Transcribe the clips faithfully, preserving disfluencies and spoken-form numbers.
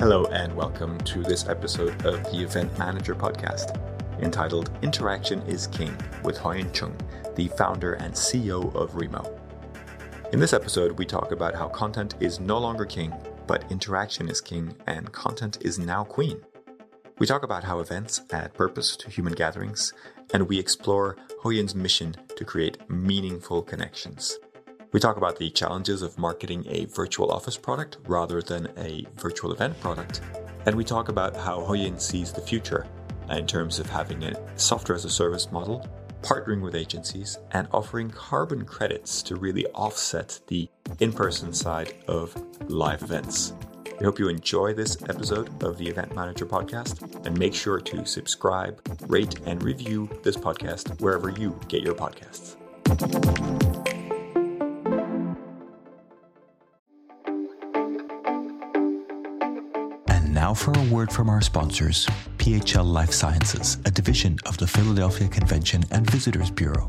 Hello and welcome to this episode of the Event Manager Podcast, entitled Interaction is King with Hoyen Chung, the founder and C E O of Remo. In this episode, we talk about how content is no longer king, but interaction is king and content is now queen. We talk about how events add purpose to human gatherings, and we explore Hoyen's mission to create meaningful connections. We talk about the challenges of marketing a virtual office product rather than a virtual event product, and we talk about how Hoyen sees the future in terms of having a software as a service model, partnering with agencies, and offering carbon credits to really offset the in-person side of live events. We hope you enjoy this episode of the Event Manager Podcast, and make sure to subscribe, rate, and review this podcast wherever you get your podcasts. And now for a word from our sponsors, P H L Life Sciences, a division of the Philadelphia Convention and Visitors Bureau.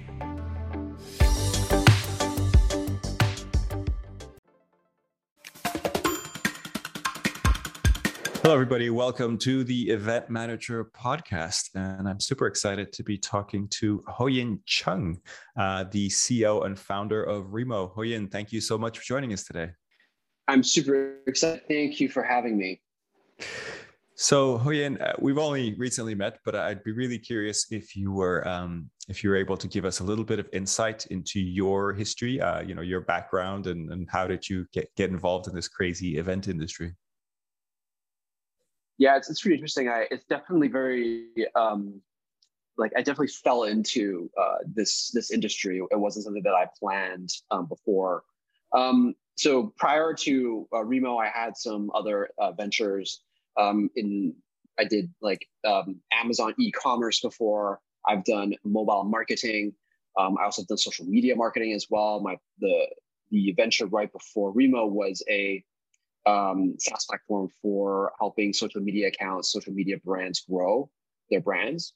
Hello, everybody. Welcome to the Event Manager Podcast. And I'm super excited to be talking to Hoyen Chung, uh, the C E O and founder of Remo. Hoyen, thank you so much for joining us today. I'm super excited. Thank you for having me. So, Hoyen, uh, we've only recently met, but I'd be really curious if you were um, if you were able to give us a little bit of insight into your history, uh, you know, your background, and, and how did you get, get involved in this crazy event industry? Yeah, it's it's pretty interesting. I it's definitely very um, like I definitely fell into uh, this this industry. It wasn't something that I planned um, before. Um, so prior to uh, Remo, I had some other uh, ventures. Um, in I did like um, Amazon e-commerce before. I've done mobile marketing. Um, I also have done social media marketing as well. My the the venture right before Remo was a Um, SaaS platform for helping social media accounts, social media brands grow their brands.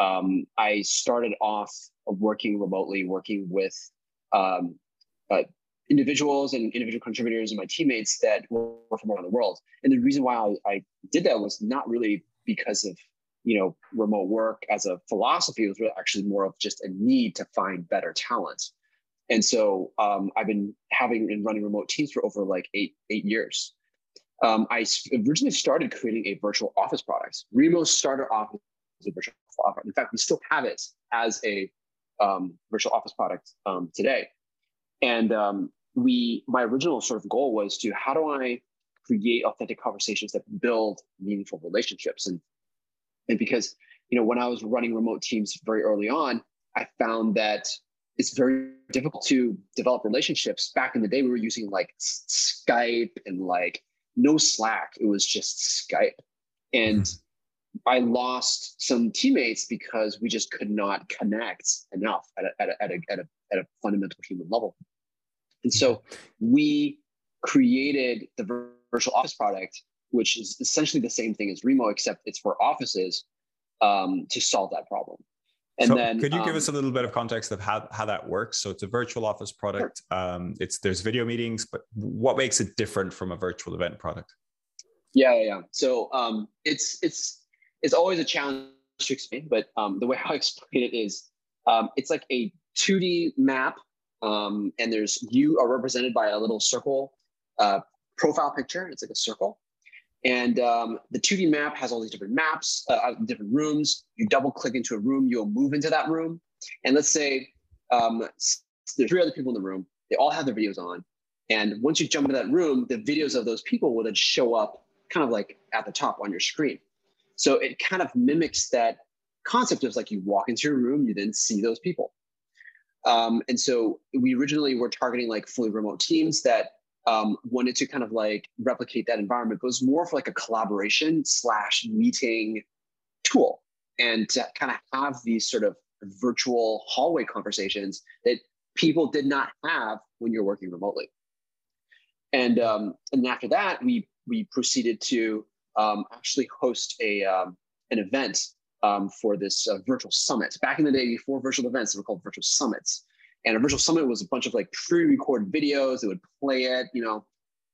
Um, I started off working remotely, working with um, uh, individuals and individual contributors and my teammates that were from around the world. And the reason why I, I did that was not really because of, you know, remote work as a philosophy. It was really actually more of just a need to find better talent. And so um, I've been having and running remote teams for over like eight eight years. Um, I originally started creating a virtual office product. Remo started off as a virtual office product. In fact, we still have it as a um, virtual office product um, today. And um, we, my original sort of goal was to how do I create authentic conversations that build meaningful relationships? And and because you know when I was running remote teams very early on, I found that it's very difficult to develop relationships. Back in the day, we were using like Skype and like no Slack. It was just Skype. And mm-hmm. I lost some teammates because we just could not connect enough at a, at a, at a, at a, at a fundamental human level. And so we created the virtual office product, which is essentially the same thing as Remo, except it's for offices um, to solve that problem. And so then, could you um, give us a little bit of context of how, how that works? So it's a virtual office product. Sure. Um, it's there's video meetings, but what makes it different from a virtual event product? Yeah, yeah. yeah. So um, it's it's it's always a challenge to explain, but um, the way I explain it is um, it's like a two D map, um, and there's you are represented by a little circle uh, profile picture. It's like a circle. And um, the two D map has all these different maps, uh, different rooms. You double click into a room, you'll move into that room. And let's say um, there's three other people in the room. They all have their videos on. And once you jump into that room, the videos of those people will then show up kind of like at the top on your screen. So it kind of mimics that concept of like you walk into your room, you then see those people. Um, and so we originally were targeting like fully remote teams that Um, wanted to kind of like replicate that environment, but it was more for like a collaboration slash meeting tool. and to kind of have these sort of virtual hallway conversations that people did not have when you're working remotely. And um, and after that, we we proceeded to um, actually host a um, an event um, for this uh, virtual summit. Back in the day, before virtual events, they were called virtual summits. And a virtual summit was a bunch of like pre-recorded videos. They would play it, you know.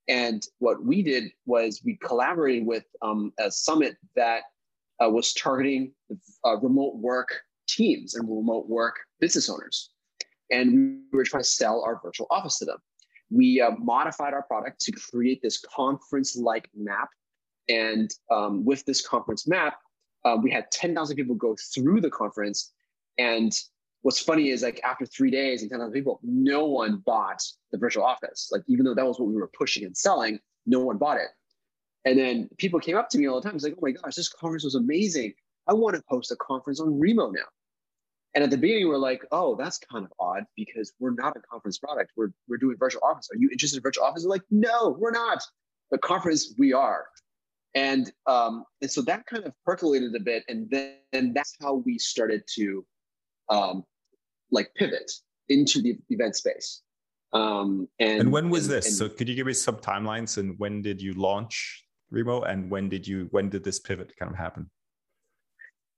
And what we did was we collaborated with um, a summit that uh, was targeting uh, remote work teams and remote work business owners. And we were trying to sell our virtual office to them. We uh, modified our product to create this conference-like map. And um, with this conference map, uh, we had ten thousand people go through the conference. And what's funny is, like, after three days and ten thousand people, no one bought the virtual office. Like, even though that was what we were pushing and selling, no one bought it. And then people came up to me all the time. It's like, oh my gosh, this conference was amazing. I want to host a conference on Remo now. And at the beginning, we we're like, oh, that's kind of odd because we're not a conference product. We're we're doing virtual office. Are you interested in virtual office? They're like, no, we're not. But conference, we are. And um, and so that kind of percolated a bit. And then and that's how we started to um, like pivot into the event space. Um, and, and when was and, this? And, so could you give me some timelines? And when did you launch Remo? And when did you when did this pivot kind of happen?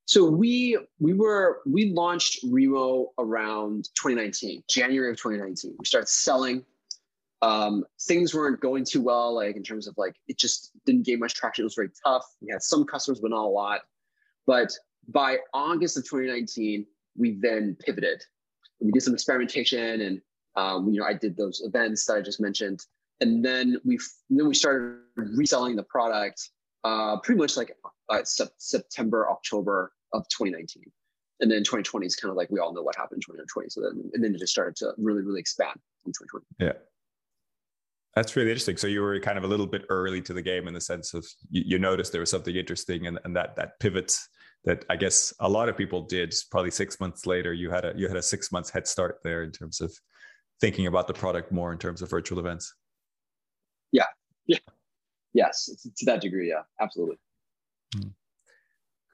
So we we were we launched Remo around twenty nineteen, January of twenty nineteen. We started selling. Um, things weren't going too well, like in terms of like it just didn't gain much traction. It was very tough. We had some customers, but not a lot. But by August of twenty nineteen, we then pivoted. We did some experimentation, and um, you know I did those events that I just mentioned, and then we then we started reselling the product. Uh, pretty much like uh, sep- September, October of twenty nineteen. And then twenty twenty is kind of like, we all know what happened in twenty twenty. So then, and then it just started to really, really expand in twenty twenty. Yeah. That's really interesting. So you were kind of a little bit early to the game in the sense of you, you noticed there was something interesting and, and that, that pivot that I guess a lot of people did probably six months later, you had a, you had a six months head start there in terms of thinking about the product more in terms of virtual events. Yeah. Yeah. Yes, to that degree, yeah, absolutely.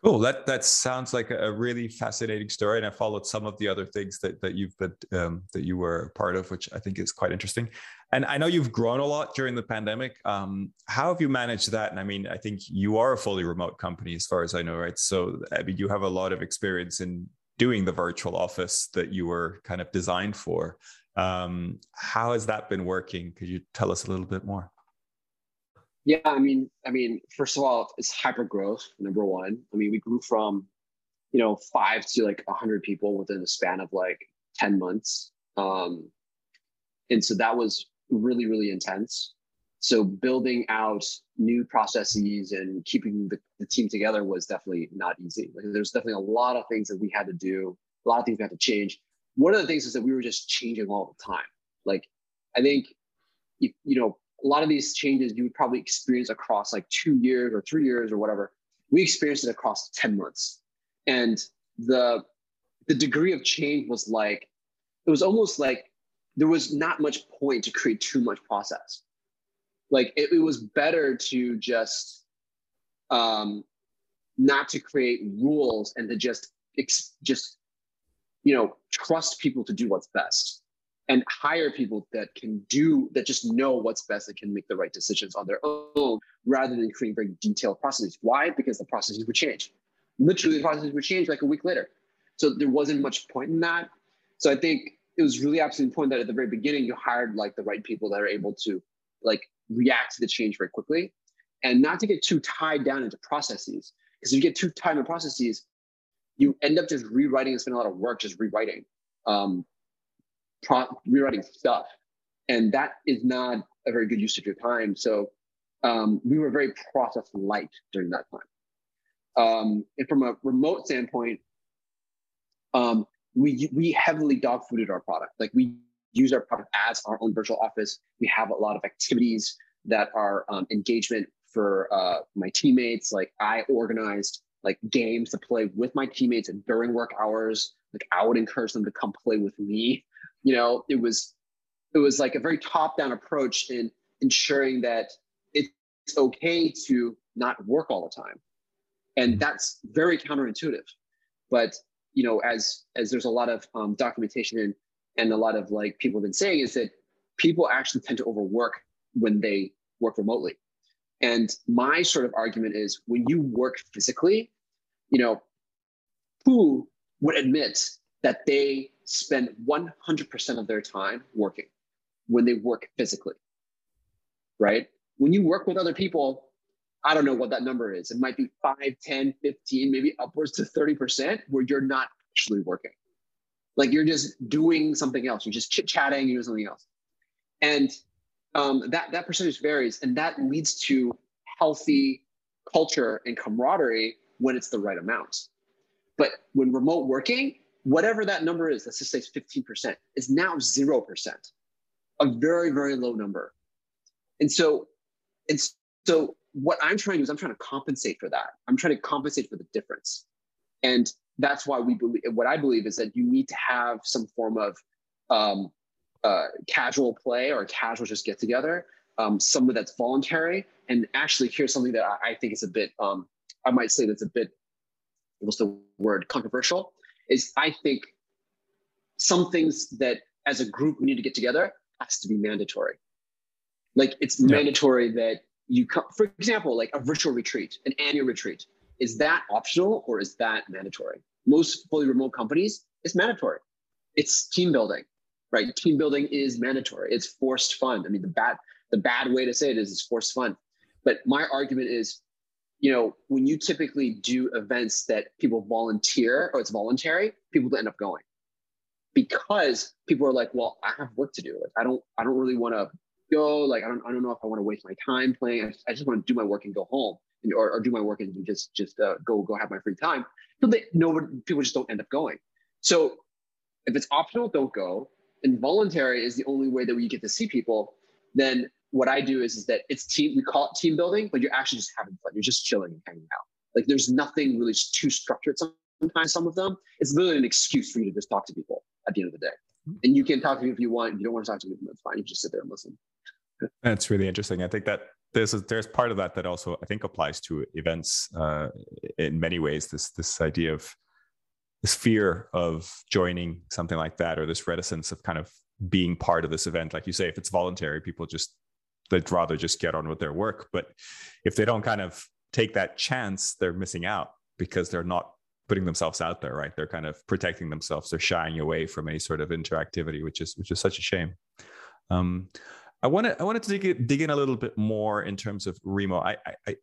Cool. That that sounds like a really fascinating story, and I followed some of the other things that that you've been um, that you were a part of, which I think is quite interesting. And I know you've grown a lot during the pandemic. Um, how have you managed that? And I mean, I think you are a fully remote company, as far as I know, right? So I mean, you have a lot of experience in doing the virtual office that you were kind of designed for. Um, how has that been working? Could you tell us a little bit more? Yeah, I mean, I mean, first of all, it's hyper growth, number one. I mean, we grew from, you know, five to like one hundred people within the span of like ten months. Um, and so that was really, really intense. So building out new processes and keeping the, the team together was definitely not easy. Like, there's definitely a lot of things that we had to do, a lot of things we had to change. One of the things is that we were just changing all the time. Like, I think, you, you know, a lot of these changes you would probably experience across like two years or three years or whatever. We experienced it across ten months. And the the degree of change was like, it was almost like there was not much point to create too much process. Like it, it was better to just um, not to create rules and to just, just, you know, trust people to do what's best. And hire people that can do, that just know what's best, that can make the right decisions on their own, rather than creating very detailed processes. Why? Because the processes would change. Literally, the processes would change like a week later. So there wasn't much point in that. So I think it was really absolutely important that at the very beginning, you hired like the right people that are able to like react to the change very quickly and not to get too tied down into processes. Because if you get too tied into processes, you end up just rewriting and spending a lot of work just rewriting. Um, Pro, rewriting stuff, and that is not a very good use of your time. So um, we were very process light during that time. Um, and from a remote standpoint, um, we we heavily dog fooded our product. Like we use our product as our own virtual office. We have a lot of activities that are um, engagement for uh, my teammates. Like I organized like games to play with my teammates and during work hours. Like I would encourage them to come play with me. You know, it was, it was like a very top-down approach in ensuring that it's okay to not work all the time. And that's very counterintuitive. But, you know, as as there's a lot of um, documentation and, and a lot of like people have been saying is that people actually tend to overwork when they work remotely. And my sort of argument is when you work physically, you know, who would admit that they spend one hundred percent of their time working when they work physically, right? When you work with other people, I don't know what that number is. It might be five, ten, fifteen, maybe upwards to thirty percent where you're not actually working. Like you're just doing something else. You're just chit-chatting, you're doing something else. And um, that, that percentage varies, and that leads to healthy culture and camaraderie when it's the right amount. But when remote working, whatever that number is, let's just say fifteen percent, is now zero percent, a very, very low number. And so, and so what I'm trying to do is I'm trying to compensate for that. I'm trying to compensate for the difference. And that's why we believe, what I believe is that you need to have some form of um, uh, casual play or casual just get together, um, something that's voluntary. And actually here's something that I, I think is a bit, um, I might say that's a bit, what's the word, controversial, is I think some things that as a group we need to get together has to be mandatory. Like it's yeah. mandatory that you come, for example, like a virtual retreat, an annual retreat. Is that optional or is that mandatory? Most fully remote companies, it's mandatory. It's team building, right? Team building is mandatory. It's forced fun. I mean, the bad, the bad way to say it is it's forced fun. But my argument is, you know, when you typically do events that people volunteer or it's voluntary, people end up going because people are like, well, I have work to do. Like, I don't, I don't really want to go. Like, I don't, I don't know if I want to waste my time playing. I just, I just want to do my work and go home, and, or, or do my work and just, just uh, go, go have my free time. So they, nobody, people just don't end up going. So if it's optional, don't go. And voluntary is the only way that we get to see people. Then what I do is, is that it's team, we call it team building, but you're actually just having fun. You're just chilling and hanging out. Like there's nothing really too structured sometimes, some of them. It's literally an excuse for you to just talk to people at the end of the day. And you can talk to me if you want. If you don't want to talk to me, that's fine. You just sit there and listen. That's really interesting. I think that there's, a, there's part of that that also I think applies to events uh, in many ways, this, this idea of this fear of joining something like that, or this reticence of kind of being part of this event. Like you say, if it's voluntary, people just, they'd rather just get on with their work. But if they don't kind of take that chance, they're missing out because they're not putting themselves out there, right? They're kind of protecting themselves. They're shying away from any sort of interactivity, which is which is such a shame. Um, I wanted I wanted to dig in, dig in a little bit more in terms of Remo. I I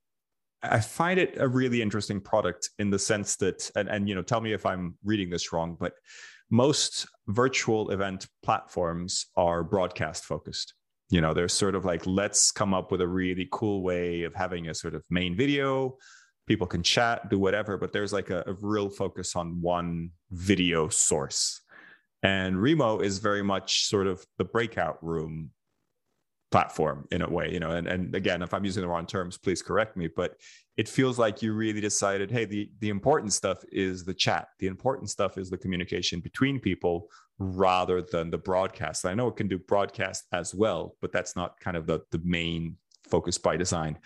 I find it a really interesting product in the sense that, and, and you know, tell me if I'm reading this wrong, but most virtual event platforms are broadcast focused. You know, there's sort of like, let's come up with a really cool way of having a sort of main video. People can chat, do whatever, but there's like a, a real focus on one video source. And Remo is very much sort of the breakout room platform in a way, you know, and, and again, if I'm using the wrong terms, please correct me, but it feels like you really decided, hey, the, the important stuff is the chat. The important stuff is the communication between people, rather than the broadcast. I know it can do broadcast as well, but that's not kind of the, the main focus by design.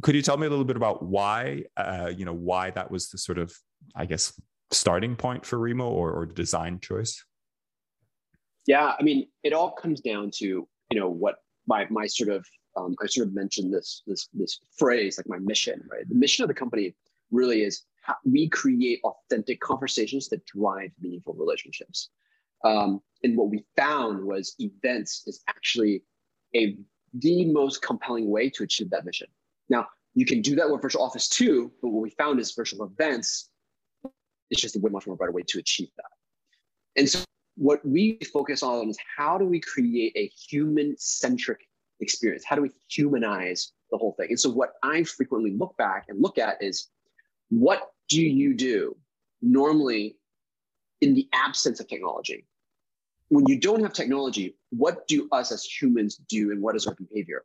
Could you tell me a little bit about why, uh, you know, why that was the sort of, I guess, starting point for Remo or, or design choice? Yeah, I mean, it all comes down to, you know, what my my sort of, um, I sort of mentioned this this this phrase, like my mission, right? The mission of the company really is how we create authentic conversations that drive meaningful relationships. Um, and what we found was events is actually a the most compelling way to achieve that mission. Now, you can do that with virtual office too, but what we found is virtual events is just a much more better way to achieve that. And so what we focus on is how do we create a human-centric experience? How do we humanize the whole thing? And so what I frequently look back and look at is, what do you do normally in the absence of technology? When you don't have technology, what do us as humans do and what is our behavior?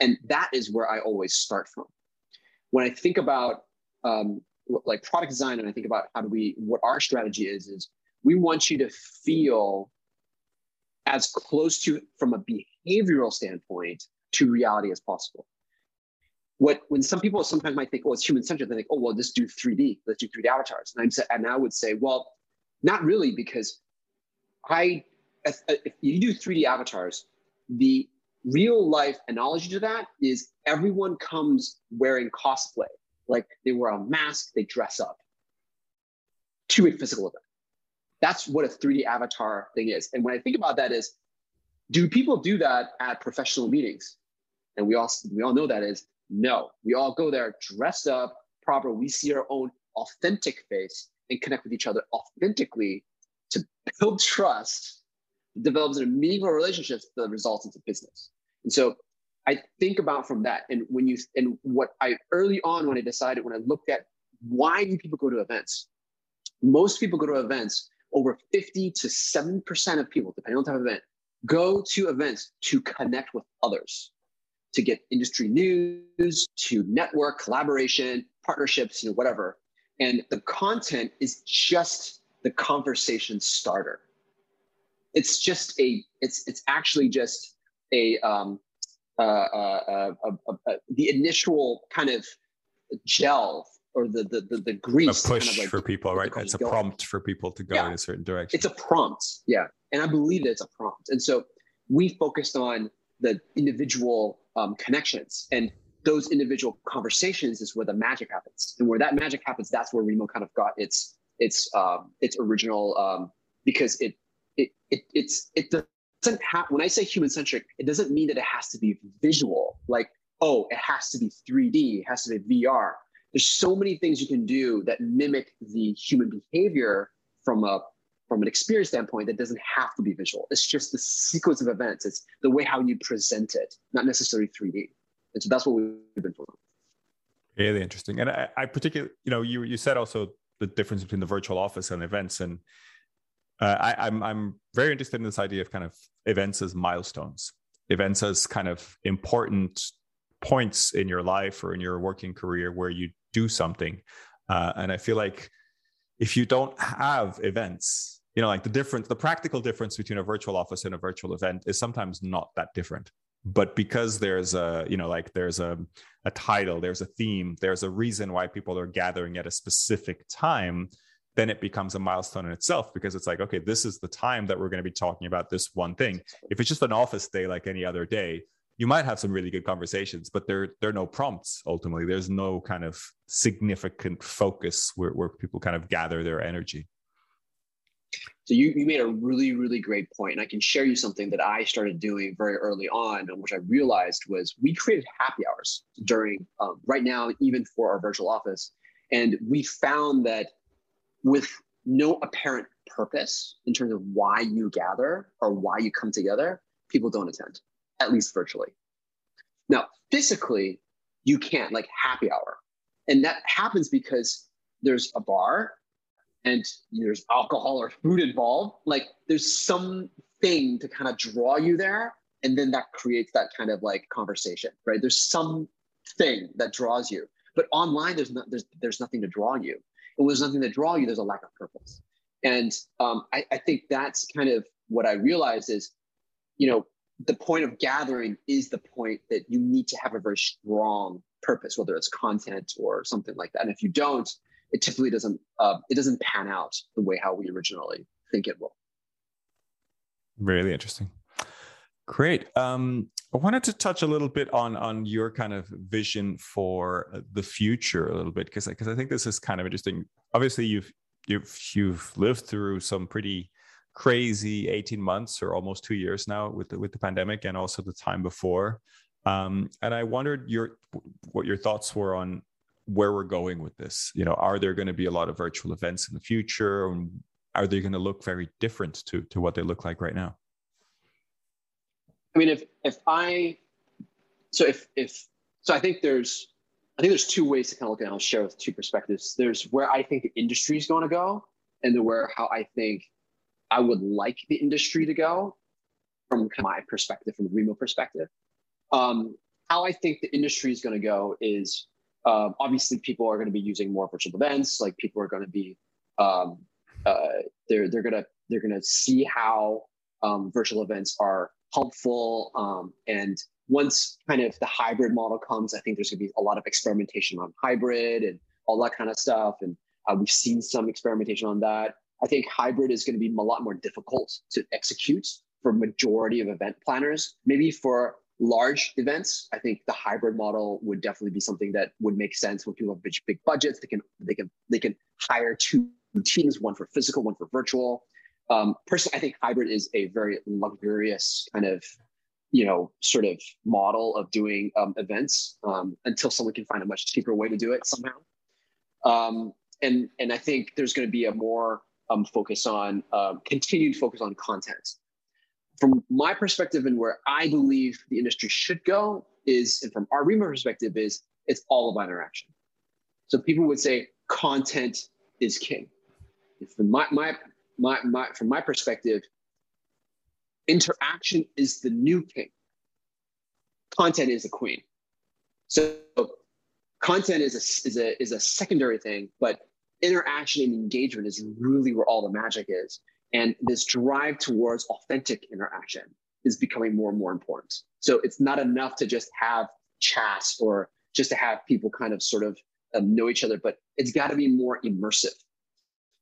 And that is where I always start from. When I think about um, like product design, and I think about how do we, what our strategy is, is we want you to feel as close to, from a behavioral standpoint, to reality as possible. what, when some people sometimes might think, oh, it's human centered, they think, oh, well, let's do three D, let's do three D avatars. And I'm, and I would say, well, not really, because I, if, if you do three D avatars, the real life analogy to that is everyone comes wearing cosplay. Like they wear a mask, they dress up to a physical event. That's what a three D avatar thing is. And when I think about that is, do people do that at professional meetings? And we all, we all know that is no. We all go there dressed up, proper. We see our own authentic face and connect with each other authentically to build trust, develops a meaningful relationships that results into business. And so I think about from that. And when you, and what I early on, when I decided, when I looked at why do people go to events, most people go to events, over fifty to seventy percent of people, depending on the type of event, go to events to connect with others, to get industry news, to network, collaboration, partnerships, you know, whatever. And the content is just the conversation starter. It's just a, it's, it's actually just a, um, uh, uh, uh, uh, uh, the initial kind of gel or the, the, the, the grease. A push kind of like, for people, right? It's a going. prompt for people to go yeah. in a certain direction. It's a prompt. Yeah. And I believe that it's a prompt. And so we focused on the individual um, connections, and those individual conversations is where the magic happens. And where that magic happens, that's where Remo kind of got its, its, um, its original, um, because it, It, it it's it doesn't have, when I say human centric, it doesn't mean that it has to be visual. Like, oh, it has to be three D, it has to be V R. There's so many things you can do that mimic the human behavior from a from an experience standpoint that doesn't have to be visual. It's just the sequence of events. It's the way how you present it, not necessarily three D. And so that's what we've been doing. Really interesting. And I, I particularly, you know, you you said also the difference between the virtual office and events, and Uh, I, I'm I'm very interested in this idea of kind of events as milestones, events as kind of important points in your life or in your working career where you do something. Uh, and I feel like if you don't have events, you know, like the difference, the practical difference between a virtual office and a virtual event is sometimes not that different. But because there's a, you know, like there's a, a title, there's a theme, there's a reason why people are gathering at a specific time, then it becomes a milestone in itself, because it's like, okay, this is the time that we're going to be talking about this one thing. If it's just an office day like any other day, you might have some really good conversations, but there, there are no prompts ultimately. There's no kind of significant focus where, where people kind of gather their energy. So you, you made a really, really great point. And I can share you something that I started doing very early on, and which I realized was we created happy hours during, um, right now, even for our virtual office. And we found that with no apparent purpose in terms of why you gather or why you come together, people don't attend, at least virtually. Now, physically, you can't, like happy hour. And that happens because there's a bar and there's alcohol or food involved. Like there's something to kind of draw you there. And then that creates that kind of like conversation, right? There's something that draws you. But online, there's not, there's, there's nothing to draw you. It was nothing that draw you. There's a lack of purpose. And um, I, I think that's kind of what I realized is, you know, the point of gathering is the point that you need to have a very strong purpose, whether it's content or something like that. And if you don't, it typically doesn't, uh, it doesn't pan out the way how we originally think it will. Really interesting. Great. Um, I wanted to touch a little bit on on your kind of vision for the future a little bit, because because I think this is kind of interesting. Obviously, you've you've you've lived through some pretty crazy eighteen months or almost two years now with the, with the pandemic, and also the time before. Um, and I wondered your what your thoughts were on where we're going with this. You know, are there going to be a lot of virtual events in the future, and are they going to look very different to to what they look like right now? I mean, if, if I, so if, if, so I think there's, I think there's two ways to kind of look at it. I'll share with two perspectives. There's where I think the industry is going to go, and the where how I think I would like the industry to go from my perspective, from the Remo perspective. Um, how I think the industry is going to go is uh, obviously people are going to be using more virtual events. Like people are going to be, um, uh, they're, they're going to, they're going to see how um, virtual events are helpful um, and once kind of the hybrid model comes, I think there's going to be a lot of experimentation on hybrid and all that kind of stuff. And uh, we've seen some experimentation on that. I think hybrid is going to be a lot more difficult to execute for majority of event planners. Maybe for large events, I think the hybrid model would definitely be something that would make sense when people have big, big budgets. They can they can they can hire two teams, one for physical, one for virtual. Um, personally, I think hybrid is a very luxurious kind of, you know, sort of model of doing um, events um, until someone can find a much cheaper way to do it somehow. Um, and and I think there's going to be a more um, focus on uh, continued focus on content. From my perspective and where I believe the industry should go is, and from our Remo perspective is, it's all about interaction. So people would say content is king. From my, my, my, my, from my perspective, interaction is the new king. Content is the queen. So content is a, is a, is a secondary thing, but interaction and engagement is really where all the magic is. And this drive towards authentic interaction is becoming more and more important. So it's not enough to just have chats or just to have people kind of sort of um, know each other, but it's got to be more immersive.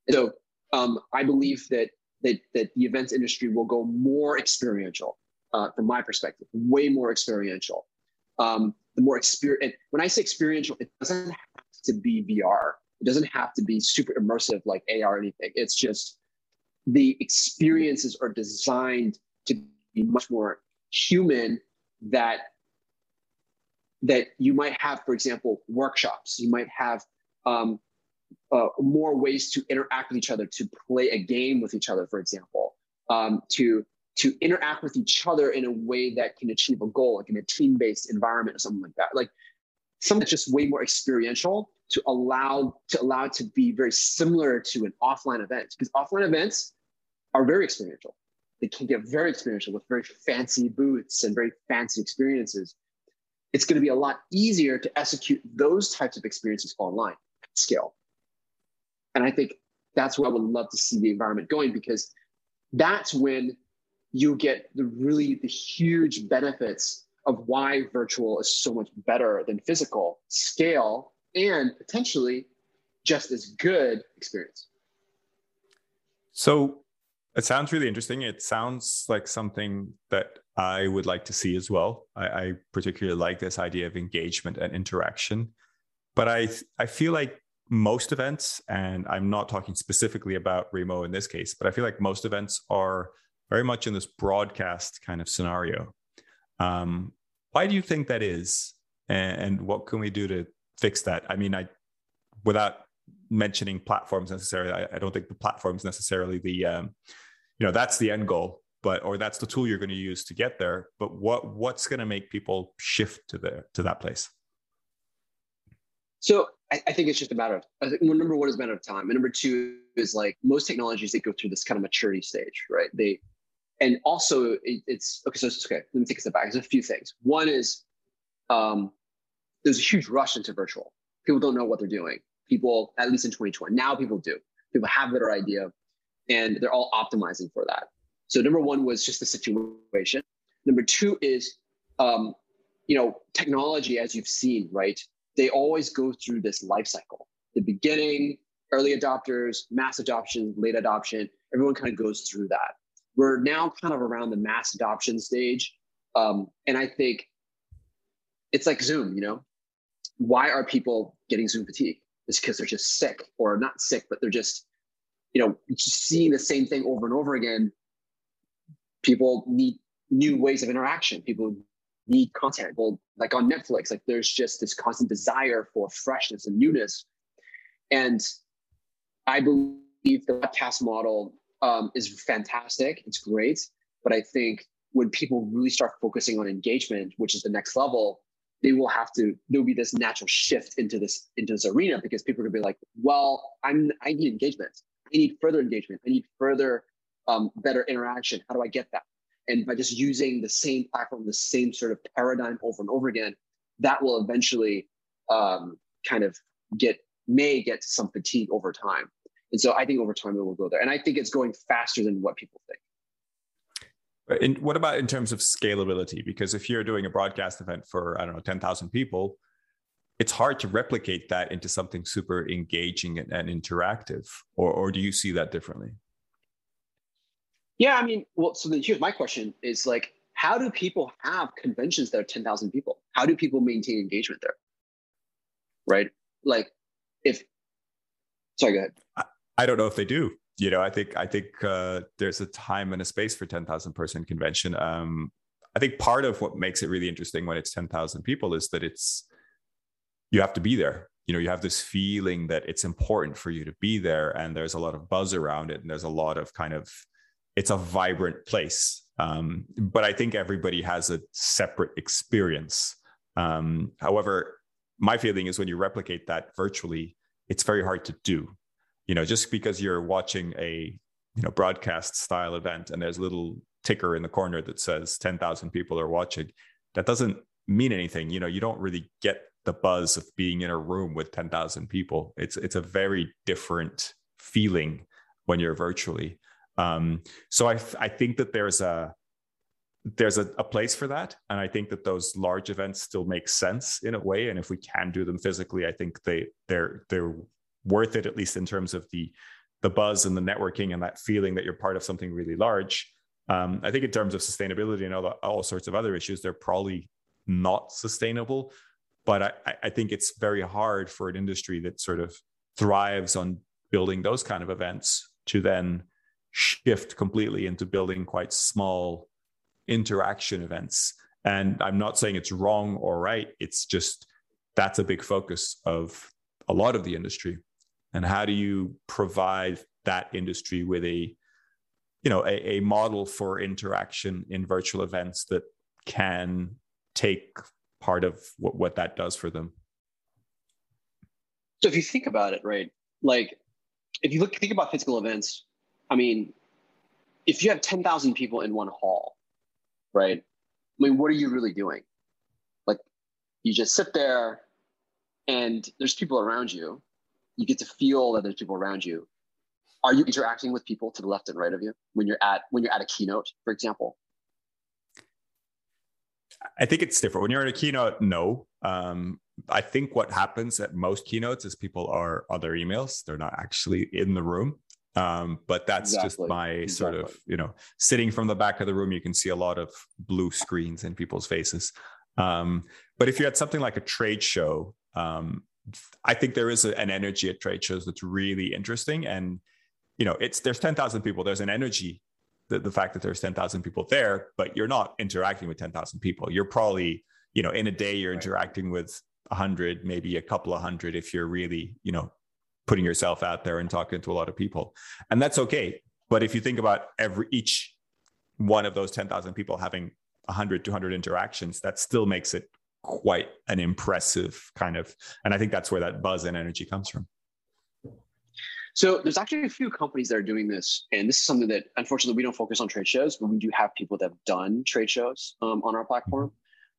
So um, I believe that, that that the events industry will go more experiential, uh, from my perspective, way more experiential. Um, the more experience, when I say experiential, it doesn't have to be V R. It doesn't have to be super immersive like A R or anything. It's just the experiences are designed to be much more human, that that you might have, for example, workshops. You might have um, uh, more ways to interact with each other, to play a game with each other, for example, um, to, to interact with each other in a way that can achieve a goal, like in a team-based environment or something like that. Like something that's just way more experiential, to allow to allow it to be very similar to an offline event, because offline events are very experiential. They can get very experiential with very fancy booths and very fancy experiences. It's going to be a lot easier to execute those types of experiences online at scale. And I think that's where I would love to see the environment going, because that's when you get the really the huge benefits of why virtual is so much better than physical scale, and potentially just as good experience. So it sounds really interesting. It sounds like something that I would like to see as well. I, I particularly like this idea of engagement and interaction, but I, I feel like most events, and I'm not talking specifically about Remo in this case, but I feel like most events are very much in this broadcast kind of scenario. Um, why do you think that is? And, and what can we do to fix that? I mean, I, without mentioning platforms necessarily, I, I don't think the platform's necessarily the, um, you know, that's the end goal, but, or that's the tool you're going to use to get there. But what, what's going to make people shift to the, to that place? So I, I think it's just a matter of, I think well, number one is a matter of time. And number two is, like, most technologies, they go through this kind of maturity stage, right? They, and also it, it's okay. So it's okay. Let me take a step back. There's a few things. One is, um, there's a huge rush into virtual. People don't know what they're doing. People, at least in twenty twenty, now people do. People have a better idea, and they're all optimizing for that. So number one was just the situation. Number two is, um, you know, technology, as you've seen, right? They always go through this life cycle. The beginning, early adopters, mass adoption, late adoption, everyone kind of goes through that. We're now kind of around the mass adoption stage. Um, and I think it's like Zoom, you know? Why are people getting Zoom fatigue? It's because they're just sick, or not sick, but they're just, you know, just seeing the same thing over and over again. People need new ways of interaction. People need content. People, like on Netflix, like there's just this constant desire for freshness and newness. And I believe the podcast model um, is fantastic. It's great. But I think when people really start focusing on engagement, which is the next level, they will have to, there'll be this natural shift into this, into this arena, because people are gonna be like, well, I'm, I need engagement. I need further engagement. I need further, um, better interaction. How do I get that? And by just using the same platform, the same sort of paradigm over and over again, that will eventually um, kind of get, may get some fatigue over time. And so I think over time it will go there. And I think it's going faster than what people think. And what about in terms of scalability? Because if you're doing a broadcast event for, I don't know, ten thousand people, it's hard to replicate that into something super engaging and, and interactive. Or, or do you see that differently? Yeah, I mean, well, so then here's my question is like, how do people have conventions that are ten thousand people? How do people maintain engagement there? Right? Like if, sorry, go ahead. I, I don't know if they do. You know, I think I think uh, there's a time and a space for ten thousand person convention. Um, I think part of what makes it really interesting when it's ten thousand people is that it's, you have to be there. You know, you have this feeling that it's important for you to be there, and there's a lot of buzz around it, and there's a lot of kind of, it's a vibrant place. Um, but I think everybody has a separate experience. Um, however, my feeling is when you replicate that virtually, it's very hard to do. You know, just because you're watching a, you know, broadcast style event and there's a little ticker in the corner that says ten thousand people are watching, that doesn't mean anything. You know, you don't really get the buzz of being in a room with ten thousand people. It's it's a very different feeling when you're virtually. Um, so I I think that there's a there's a, a place for that, and I think that those large events still make sense in a way. And if we can do them physically, I think they they're they're worth it, at least in terms of the the buzz and the networking and that feeling that you're part of something really large. Um, I think in terms of sustainability and all, all sorts of other issues, they're probably not sustainable. But I, I think it's very hard for an industry that sort of thrives on building those kind of events to then shift completely into building quite small interaction events. And I'm not saying it's wrong or right. It's just that's a big focus of a lot of the industry. And how do you provide that industry with a, you know, a, a model for interaction in virtual events that can take part of what, what that does for them? So if you think about it, right, like if you look, think about physical events, I mean, if you have ten thousand people in one hall, right, I mean, what are you really doing? Like you just sit there and there's people around you. You get to feel that there's people around you. Are you interacting with people to the left and right of you when you're at when you're at a keynote, for example? I think it's different. When you're at a keynote, no. Um, I think what happens at most keynotes is people are on their emails. They're not actually in the room. Um, but that's exactly. just my exactly. sort of, you know, sitting from the back of the room, you can see a lot of blue screens in people's faces. Um, but if you're at something like a trade show, um, I think there is a, an energy at trade shows that's really interesting. And, you know, it's there's ten thousand people. There's an energy. The, the fact that there's ten thousand people there, but you're not interacting with ten thousand people. You're probably, you know, in a day, you're right. interacting with a hundred, maybe a couple of hundred, if you're really, you know, putting yourself out there and talking to a lot of people, and that's okay. But if you think about every, each one of those ten thousand people having a hundred, two hundred interactions, that still makes it quite an impressive kind of, and I think that's where that buzz and energy comes from. So there's actually a few companies that are doing this. And this is something that, unfortunately, we don't focus on trade shows, but we do have people that have done trade shows um, on our platform.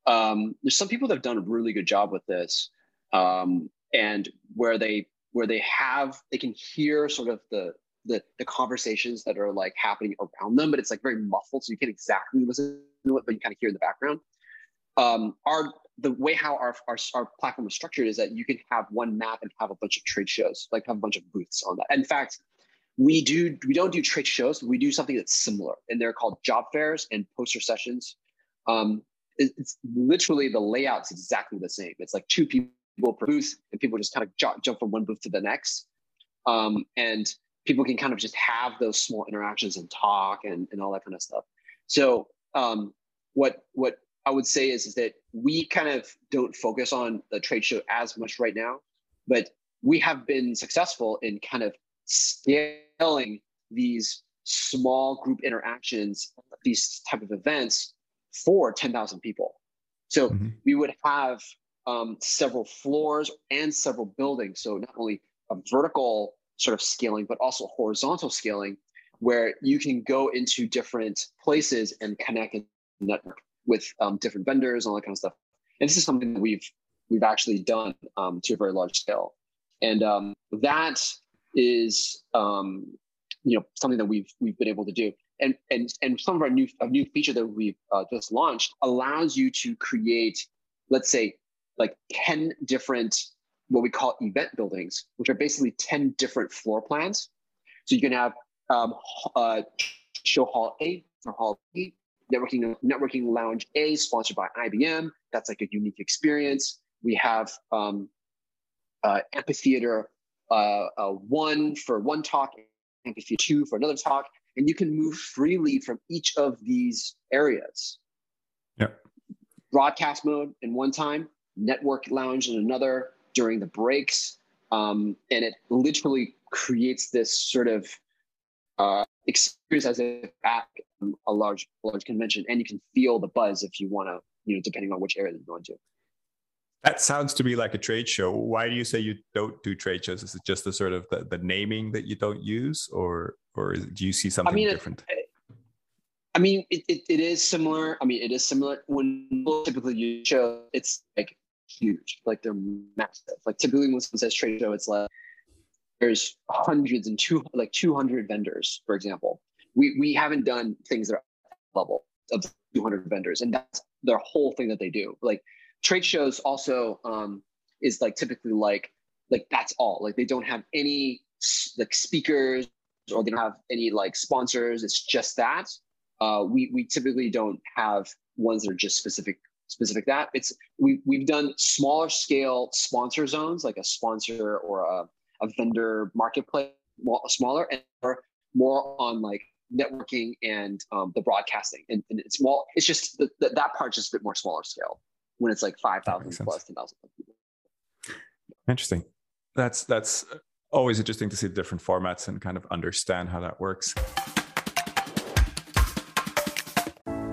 Um, there's some people that have done a really good job with this. Um, and where they where they have, they can hear sort of the, the the conversations that are like happening around them, but it's like very muffled. So you can't exactly listen to it, but you kind of hear in the background. Um, our the way how our, our our platform is structured is that you can have one map and have a bunch of trade shows, like have a bunch of booths on that. In fact, we do we don't do trade shows, but we do something that's similar, and they're called job fairs and poster sessions. Um, it, it's literally the layout's exactly the same. It's like two people per booth, and people just kind of j- jump from one booth to the next, um, and people can kind of just have those small interactions and talk and and all that kind of stuff. So um, what what I would say is, is that we kind of don't focus on the trade show as much right now, but we have been successful in kind of scaling these small group interactions, these type of events for ten thousand people. So mm-hmm. we would have um, several floors and several buildings. So not only a vertical sort of scaling, but also horizontal scaling, where you can go into different places and connect and network with um, different vendors, all that kind of stuff. And this is something that we've we've actually done um, to a very large scale. And um, that is um, you know, something that we've we've been able to do. and and and some of our new a new feature that we've uh, just launched allows you to create, let's say, like ten different what we call event buildings, which are basically ten different floor plans. So you can have um, uh, show hall A for hall B, networking networking lounge A sponsored by I B M. That's like a unique experience. We have um, uh, amphitheater uh, uh, one for one talk, amphitheater two for another talk, and you can move freely from each of these areas. Yeah. Broadcast mode in one time, network lounge in another during the breaks, um, and it literally creates this sort of uh, experience as if at a large, large convention, and you can feel the buzz if you want to, you know, depending on which area you're going to. That sounds to me like a trade show. Why do you say you don't do trade shows? Is it just the sort of the, the naming that you don't use, or or is, do you see something I mean, different? It, I mean, it, it it is similar. I mean, it is similar. When people typically use shows, it's like huge, like they're massive. Like typically when someone says trade show, it's like there's hundreds and two like two hundred vendors, for example. We we haven't done things that are at that level of two hundred vendors, and that's their whole thing that they do. Like. Trade shows also um, is like typically like like that's all. Like they don't have any like speakers, or they don't have any like sponsors. It's just that. Uh, we we typically don't have ones that are just specific specific that. It's we we've done smaller scale sponsor zones, like a sponsor or a, a vendor marketplace, more, smaller and more, more on like networking and um, the broadcasting. And, and it's more. It's just the, the, that part's just a bit more smaller scale. When it's like five thousand plus, ten thousand people. Interesting. That's that's always interesting to see different formats and kind of understand how that works.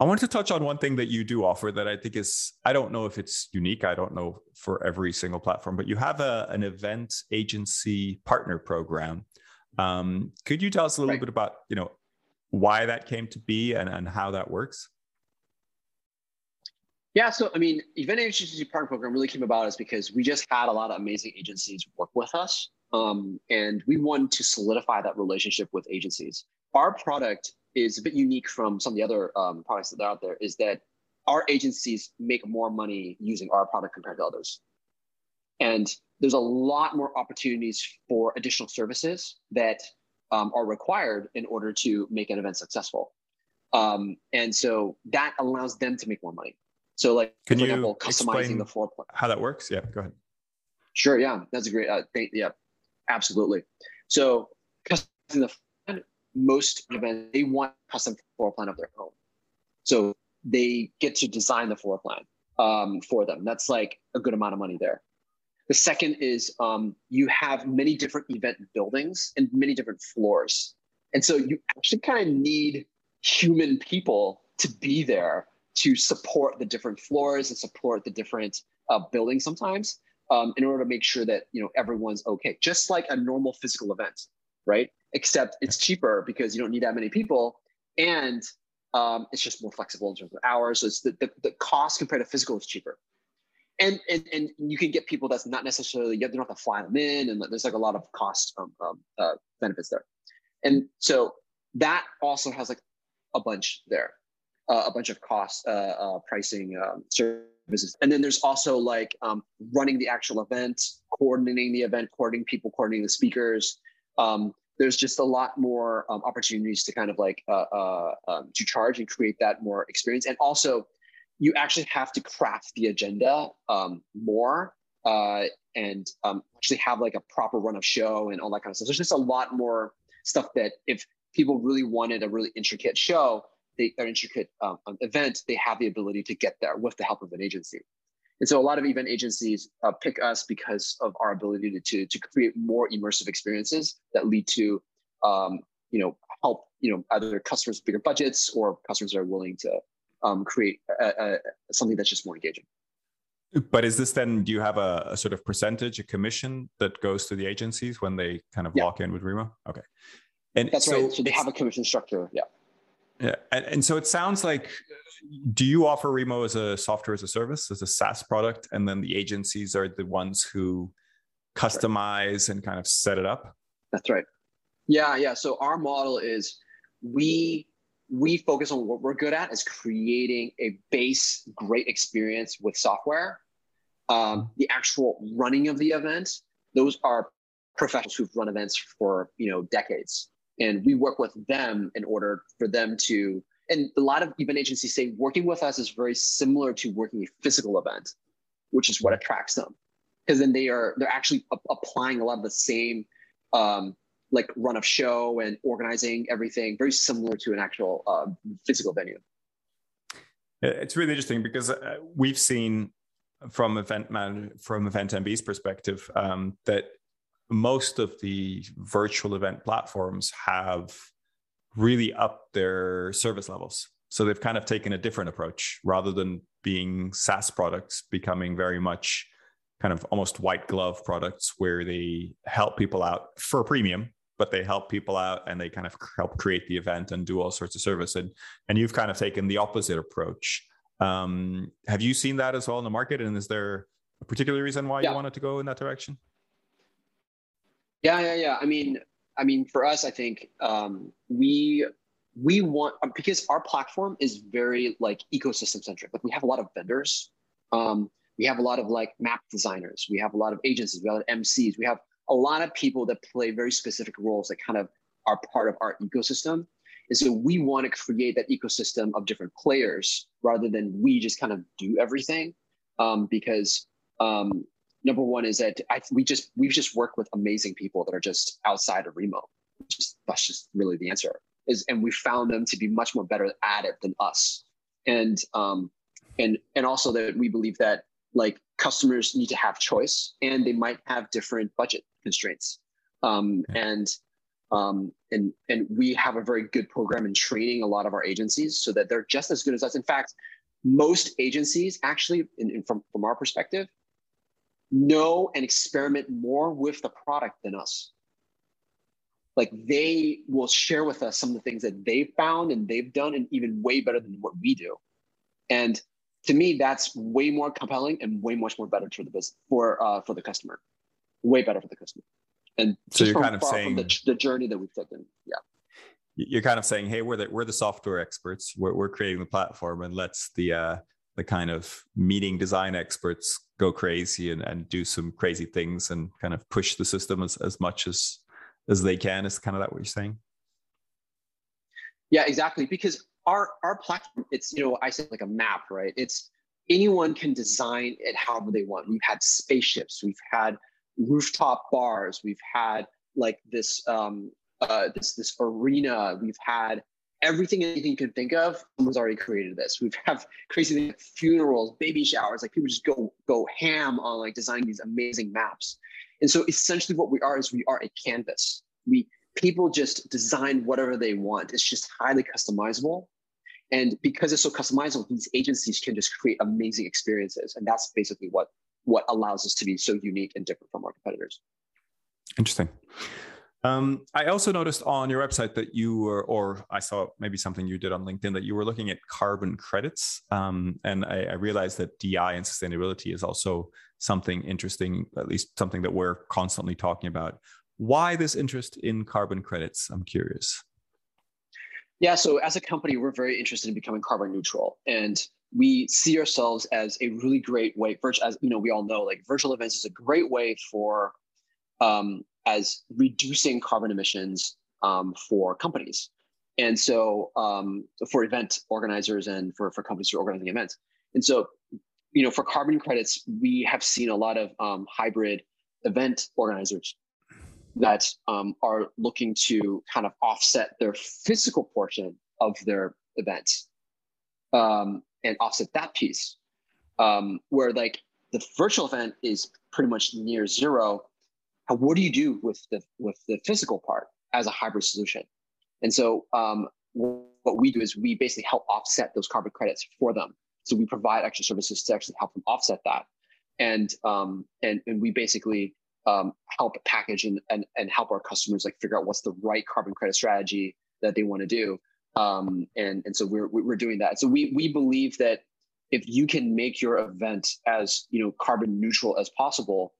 I wanted to touch on one thing that you do offer that I think is, I don't know if it's unique. I don't know for every single platform, but you have a, an event agency partner program. Um, could you tell us a little right. bit about, you know, why that came to be and, and how that works? Yeah. So, I mean, event agency partner program really came about is because we just had a lot of amazing agencies work with us. Um, and we wanted to solidify that relationship with agencies. Our product is a bit unique from some of the other um, products that are out there, is that our agencies make more money using our product compared to others. And there's a lot more opportunities for additional services that um, are required in order to make an event successful. Um, and so that allows them to make more money. So like, Can for example, customizing the floor plan. How that works? Yeah, go ahead. Sure, yeah, that's a great, uh, thing. yeah, absolutely. So customizing the most events, they want custom floor plan of their own. So they get to design the floor plan um, for them. That's like a good amount of money there. The second is um, you have many different event buildings and many different floors. And so you actually kind of need human people to be there to support the different floors and support the different uh, buildings sometimes um, in order to make sure that, you know, everyone's okay. Just like a normal physical event, right? Except it's cheaper because you don't need that many people, and um, it's just more flexible in terms of hours. So it's the, the, the cost compared to physical is cheaper, and and and you can get people that's not necessarily you don't have to fly them in, and there's like a lot of cost um, um, uh, benefits there, and so that also has like a bunch there, uh, a bunch of cost uh, uh, pricing um, services, and then there's also like um, running the actual event, coordinating the event, coordinating people, coordinating the speakers. Um, There's just a lot more um, opportunities to kind of like uh, uh, um, to charge and create that more experience. And also, you actually have to craft the agenda um, more uh, and um, actually have like a proper run of show and all that kind of stuff. There's just a lot more stuff that if people really wanted a really intricate show, they, an intricate um, event, they have the ability to get there with the help of an agency. And so a lot of event agencies uh, pick us because of our ability to, to, to create more immersive experiences that lead to, um, you know, help, you know, either customers with bigger budgets or customers that are willing to um, create a, a, something that's just more engaging. But is this then, do you have a, a sort of percentage, a commission that goes to the agencies when they kind of yeah. lock in with Remo? Okay. And that's so, right. So they have a commission structure. Yeah. Yeah. And, and so it sounds like, do you offer Remo as a software as a service, as a SaaS product, and then the agencies are the ones who customize and kind of set it up? That's right. Yeah, yeah. So our model is we we focus on what we're good at, is creating a base great experience with software. Um, the actual running of the event, those are professionals who've run events for, you know, decades. And we work with them in order for them to, and a lot of event agencies say working with us is very similar to working a physical event, which is what attracts them. Because then they are, they're actually a- applying a lot of the same um, like run of show and organizing everything, very similar to an actual uh, physical venue. It's really interesting because we've seen from event man, from event M B's perspective um, that most of the virtual event platforms have really upped their service levels. So they've kind of taken a different approach rather than being SaaS products, becoming very much kind of almost white glove products where they help people out for a premium, but they help people out and they kind of help create the event and do all sorts of service. And, and you've kind of taken the opposite approach. Um, have you seen that as well in the market? And is there a particular reason why yeah. you wanted to go in that direction? Yeah, yeah, yeah. I mean, I mean, for us, I think um, we we want, because our platform is very like ecosystem centric. Like we have a lot of vendors, um, we have a lot of like map designers, we have a lot of agencies, we have a lot of M Cs, we have a lot of people that play very specific roles that kind of are part of our ecosystem. And so we want to create that ecosystem of different players rather than we just kind of do everything, um, because. Um, Number one is that I, we just we've just worked with amazing people that are just outside of Remo. Just, that's just really the answer. Is and we found them to be much more better at it than us, and um and and also that we believe that like customers need to have choice and they might have different budget constraints, um and um and and we have a very good program in training a lot of our agencies so that they're just as good as us. In fact, most agencies actually, in, in, from from our perspective, know and experiment more with the product than us. Like they will share with us some of the things that they've found and they've done, and even way better than what we do. And to me, that's way more compelling and way much more better for the business, for uh, for the customer, way better for the customer. And so you're kind of saying the, the journey that we've taken, yeah. You're kind of saying, hey, we're the we're the software experts. We're we're creating the platform, and let's the uh, the kind of meeting design experts go crazy and, and do some crazy things and kind of push the system as, as much as, as they can. Is kind of that what you're saying? Yeah, exactly. Because our, our platform, it's, you know, I said like a map, right? It's anyone can design it however they want. We've had spaceships, we've had rooftop bars, we've had like this, um, uh, this, this arena, we've had everything, anything you can think of, someone's already created this. We've have crazy things like funerals, baby showers, like people just go go ham on like designing these amazing maps. And so essentially what we are is we are a canvas. We people just design whatever they want. It's just highly customizable. And because it's so customizable, these agencies can just create amazing experiences. And that's basically what, what allows us to be so unique and different from our competitors. Interesting. Um, I also noticed on your website that you were, or I saw maybe something you did on LinkedIn, that you were looking at carbon credits. Um, and I, I realized that D E I and sustainability is also something interesting, at least something that we're constantly talking about. Why this interest in carbon credits? I'm curious. Yeah. So as a company, we're very interested in becoming carbon neutral, and we see ourselves as a really great way, as you know, we all know, like virtual events is a great way for, um, as reducing carbon emissions um, for companies. And so um, for event organizers and for, for companies who are organizing events. And so, you know, for carbon credits, we have seen a lot of um, hybrid event organizers that um, are looking to kind of offset their physical portion of their events um, and offset that piece um, where like the virtual event is pretty much near zero. How, what do you do with the with the physical part as a hybrid solution? And so um, what we do is we basically help offset those carbon credits for them. So we provide extra services to actually help them offset that. And um, and, and we basically um, help package and, and and help our customers like figure out what's the right carbon credit strategy that they want to do. Um, and, and so we're, we're doing that. So we, we believe that if you can make your event as, you know, carbon neutral as possible,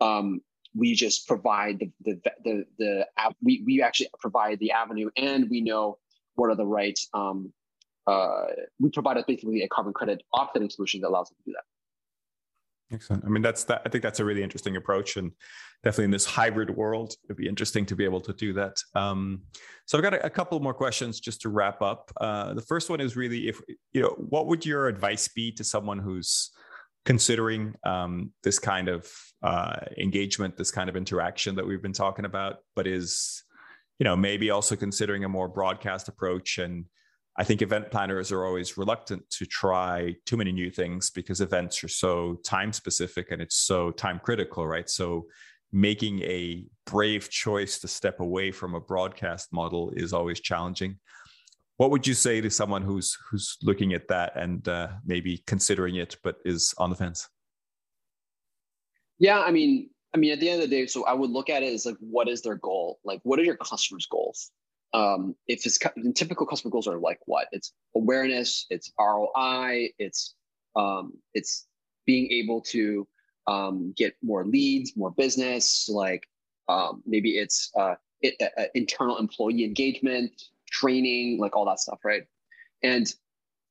um, we just provide the, the, the, the, we, we actually provide the avenue, and we know what are the right, um, uh, we provide basically a carbon credit offsetting solution that allows them to do that. Excellent. I mean, that's that, I think that's a really interesting approach, and definitely in this hybrid world, it'd be interesting to be able to do that. Um, so I've got a, a couple more questions just to wrap up. Uh, the first one is really, if, you know, what would your advice be to someone who's considering um, this kind of uh, engagement, this kind of interaction that we've been talking about, but is, you know, maybe also considering a more broadcast approach? And I think event planners are always reluctant to try too many new things because events are so time specific and it's so time critical, right? So making a brave choice to step away from a broadcast model is always challenging. What would you say to someone who's who's looking at that and uh, maybe considering it, but is on the fence? Yeah, I mean, I mean, at the end of the day, so I would look at it as like, what is their goal? Like, what are your customers' goals? Um, if it's typical customer goals are like what? It's awareness, it's R O I, it's um, it's being able to um, get more leads, more business. Like um, maybe it's uh, it, uh, internal employee engagement, training, like all that stuff, right? And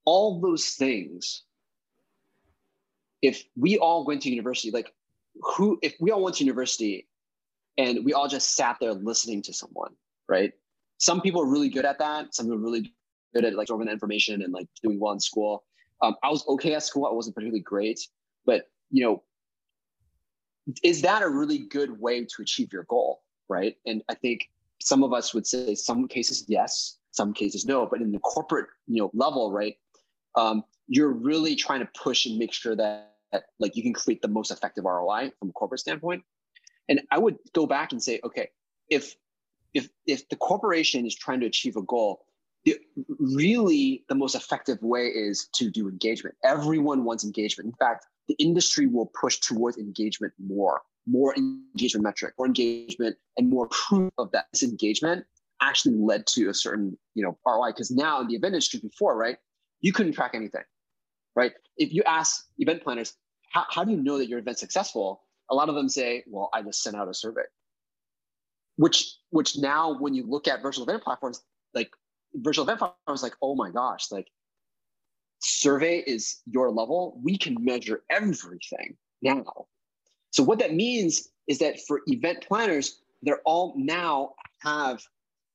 all those things, if we all went to university, like who, if we all went to university and we all just sat there listening to someone, right? Some people are really good at that. Some people are really good at like absorbing the information and like doing well in school. Um, I was okay at school. I wasn't particularly great, but you know, is that a really good way to achieve your goal, right? And I think some of us would say some cases yes, some cases no. But in the corporate, you know, level, right, um, you're really trying to push and make sure that, that like you can create the most effective R O I from a corporate standpoint. And I would go back and say, okay, if if if the corporation is trying to achieve a goal, it, really the most effective way is to do engagement. Everyone wants engagement. In fact, the industry will push towards engagement more. more engagement metric or engagement and more proof of that this engagement actually led to a certain, you know, R O I. Because now in the event industry before, right, you couldn't track anything, right? If you ask event planners, how, how do you know that your event's successful? A lot of them say, well, I just sent out a survey, which, which now when you look at virtual event platforms, like virtual event platforms, like, oh my gosh, like survey is your level. We can measure everything now. So what that means is that for event planners, they're all now have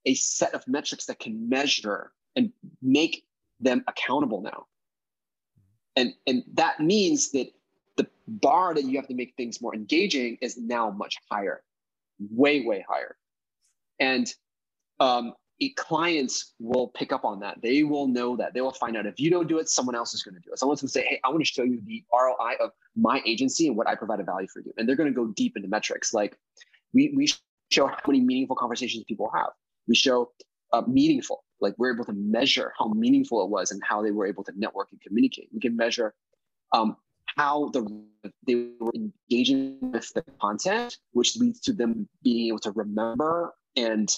a set of metrics that can measure and make them accountable now. And, and that means that the bar that you have to make things more engaging is now much higher, way, way higher. And um, it, clients will pick up on that. They will know that. They will find out if you don't do it, someone else is going to do it. Someone's going to say, hey, I want to show you the R O I of my agency and what I provide a value for you. And they're going to go deep into metrics. Like we, we show how many meaningful conversations people have. We show uh, meaningful, like we're able to measure how meaningful it was and how they were able to network and communicate. We can measure um, how the, they were engaging with the content, which leads to them being able to remember and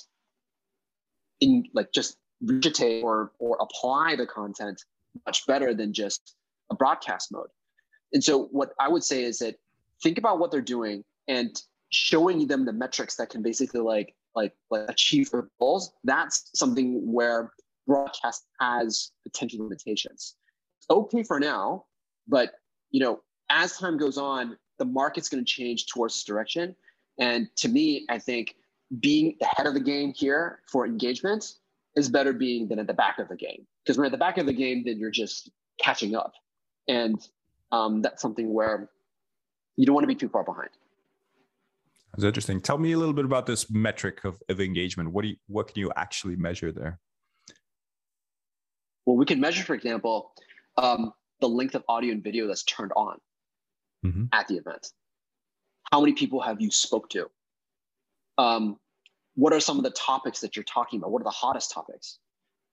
in like just vegetate or or apply the content much better than just a broadcast mode. And so what I would say is that think about what they're doing and showing them the metrics that can basically like like, like achieve their goals. That's something where broadcast has potential limitations. Okay for now, but you know, as time goes on, the market's going to change towards this direction. And to me, I think being ahead of the game here for engagement is better being than at the back of the game. Because when you're at the back of the game, then you're just catching up. And um, that's something where you don't want to be too far behind. That's interesting. Tell me a little bit about this metric of, of engagement. What do you, what can you actually measure there? Well, we can measure, for example, um, the length of audio and video that's turned on. mm-hmm. at the event? How many people have you spoke to? Um, what are some of the topics that you're talking about? What are the hottest topics?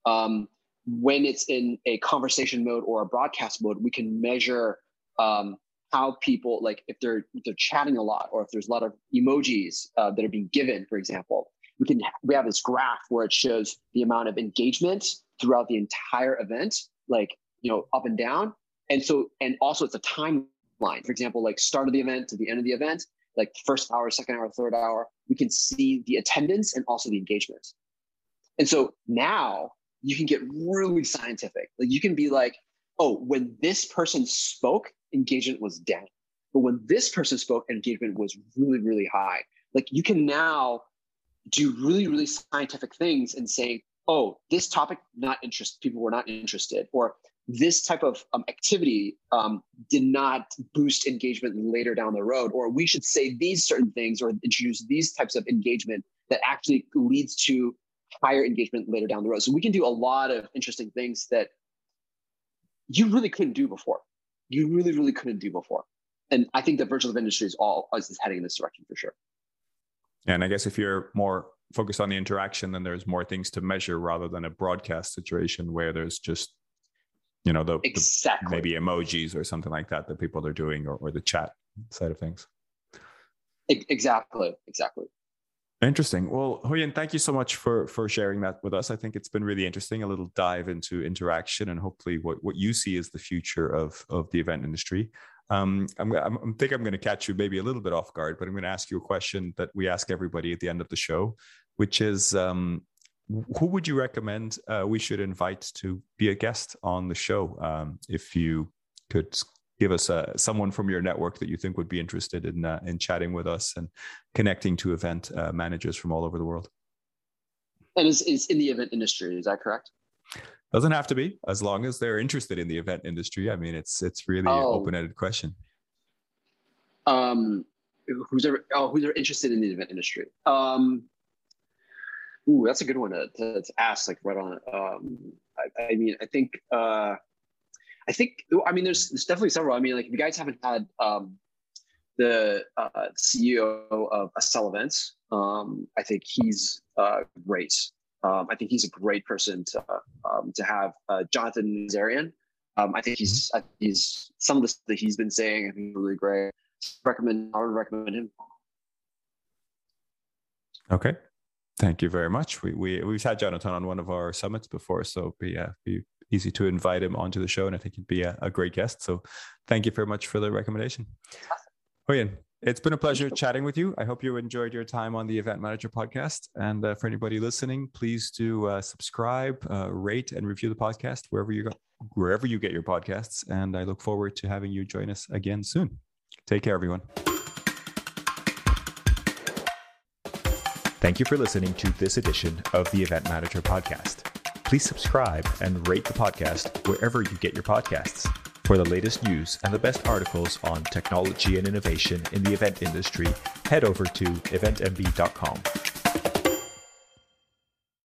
Um, when it's in a conversation mode or a broadcast mode, we can measure um, how people, like if they're, if they're chatting a lot, or if there's a lot of emojis uh, that are being given, for example. We can we have this graph where it shows the amount of engagement throughout the entire event, like, you know, up and down. And so, and also it's a timeline, for example, like start of the event to the end of the event, like first hour, second hour, third hour, we can see the attendance and also the engagement. And so now you can get really scientific. Like you can be like, oh, when this person spoke, engagement was down. But when this person spoke, engagement was really, really high. Like you can now do really, really scientific things and saying, oh, this topic, not interest, people were not interested, or this type of um, activity um, did not boost engagement later down the road, or we should say these certain things or introduce these types of engagement that actually leads to higher engagement later down the road. So we can do a lot of interesting things that you really couldn't do before. You really, really couldn't do before. And I think the virtual event industry is all is heading in this direction for sure. And I guess if you're more focused on the interaction, then there's more things to measure rather than a broadcast situation where there's just, you know, the, exactly. the maybe emojis or something like that that people are doing, or, or the chat side of things. Exactly. Exactly. Interesting. Well, Huyen, thank you so much for, for sharing that with us. I think it's been really interesting, a little dive into interaction and hopefully what, what you see is the future of, of the event industry. Um, I'm, I'm think I'm going to catch you maybe a little bit off guard, but I'm going to ask you a question that we ask everybody at the end of the show, which is, um, who would you recommend uh, we should invite to be a guest on the show? Um, if you could give us uh, someone from your network that you think would be interested in uh, in chatting with us and connecting to event uh, managers from all over the world. And it's, it's in the event industry, is that correct? Doesn't have to be, as long as they're interested in the event industry. I mean, it's it's really oh, an open-ended question. Um, who's ever, oh, who's ever interested in the event industry? Um, ooh, that's a good one to, to, to ask. Like right on. Um, I, I mean, I think, uh, I think, I mean, there's there's definitely several. I mean, like if you guys haven't had um, the uh, C E O of Accelerant, um, I think he's uh, great. Um, I think he's a great person to uh, um, to have. Uh, Jonathan Nazarian. Um, I think he's I think he's some of the stuff that he's been saying, I think, really great. Recommend I would recommend him. Okay, thank you very much. We we we've had Jonathan on one of our summits before, so it'd be, uh, be easy to invite him onto the show, and I think he'd be a, a great guest. So, thank you very much for the recommendation. Huyen, it's been a pleasure chatting with you. I hope you enjoyed your time on the Event Manager podcast. And uh, for anybody listening, please do uh, subscribe, uh, rate, and review the podcast wherever you go, wherever you get your podcasts. And I look forward to having you join us again soon. Take care, everyone. Thank you for listening to this edition of the Event Manager podcast. Please subscribe and rate the podcast wherever you get your podcasts. For the latest news and the best articles on technology and innovation in the event industry, head over to event m b dot com.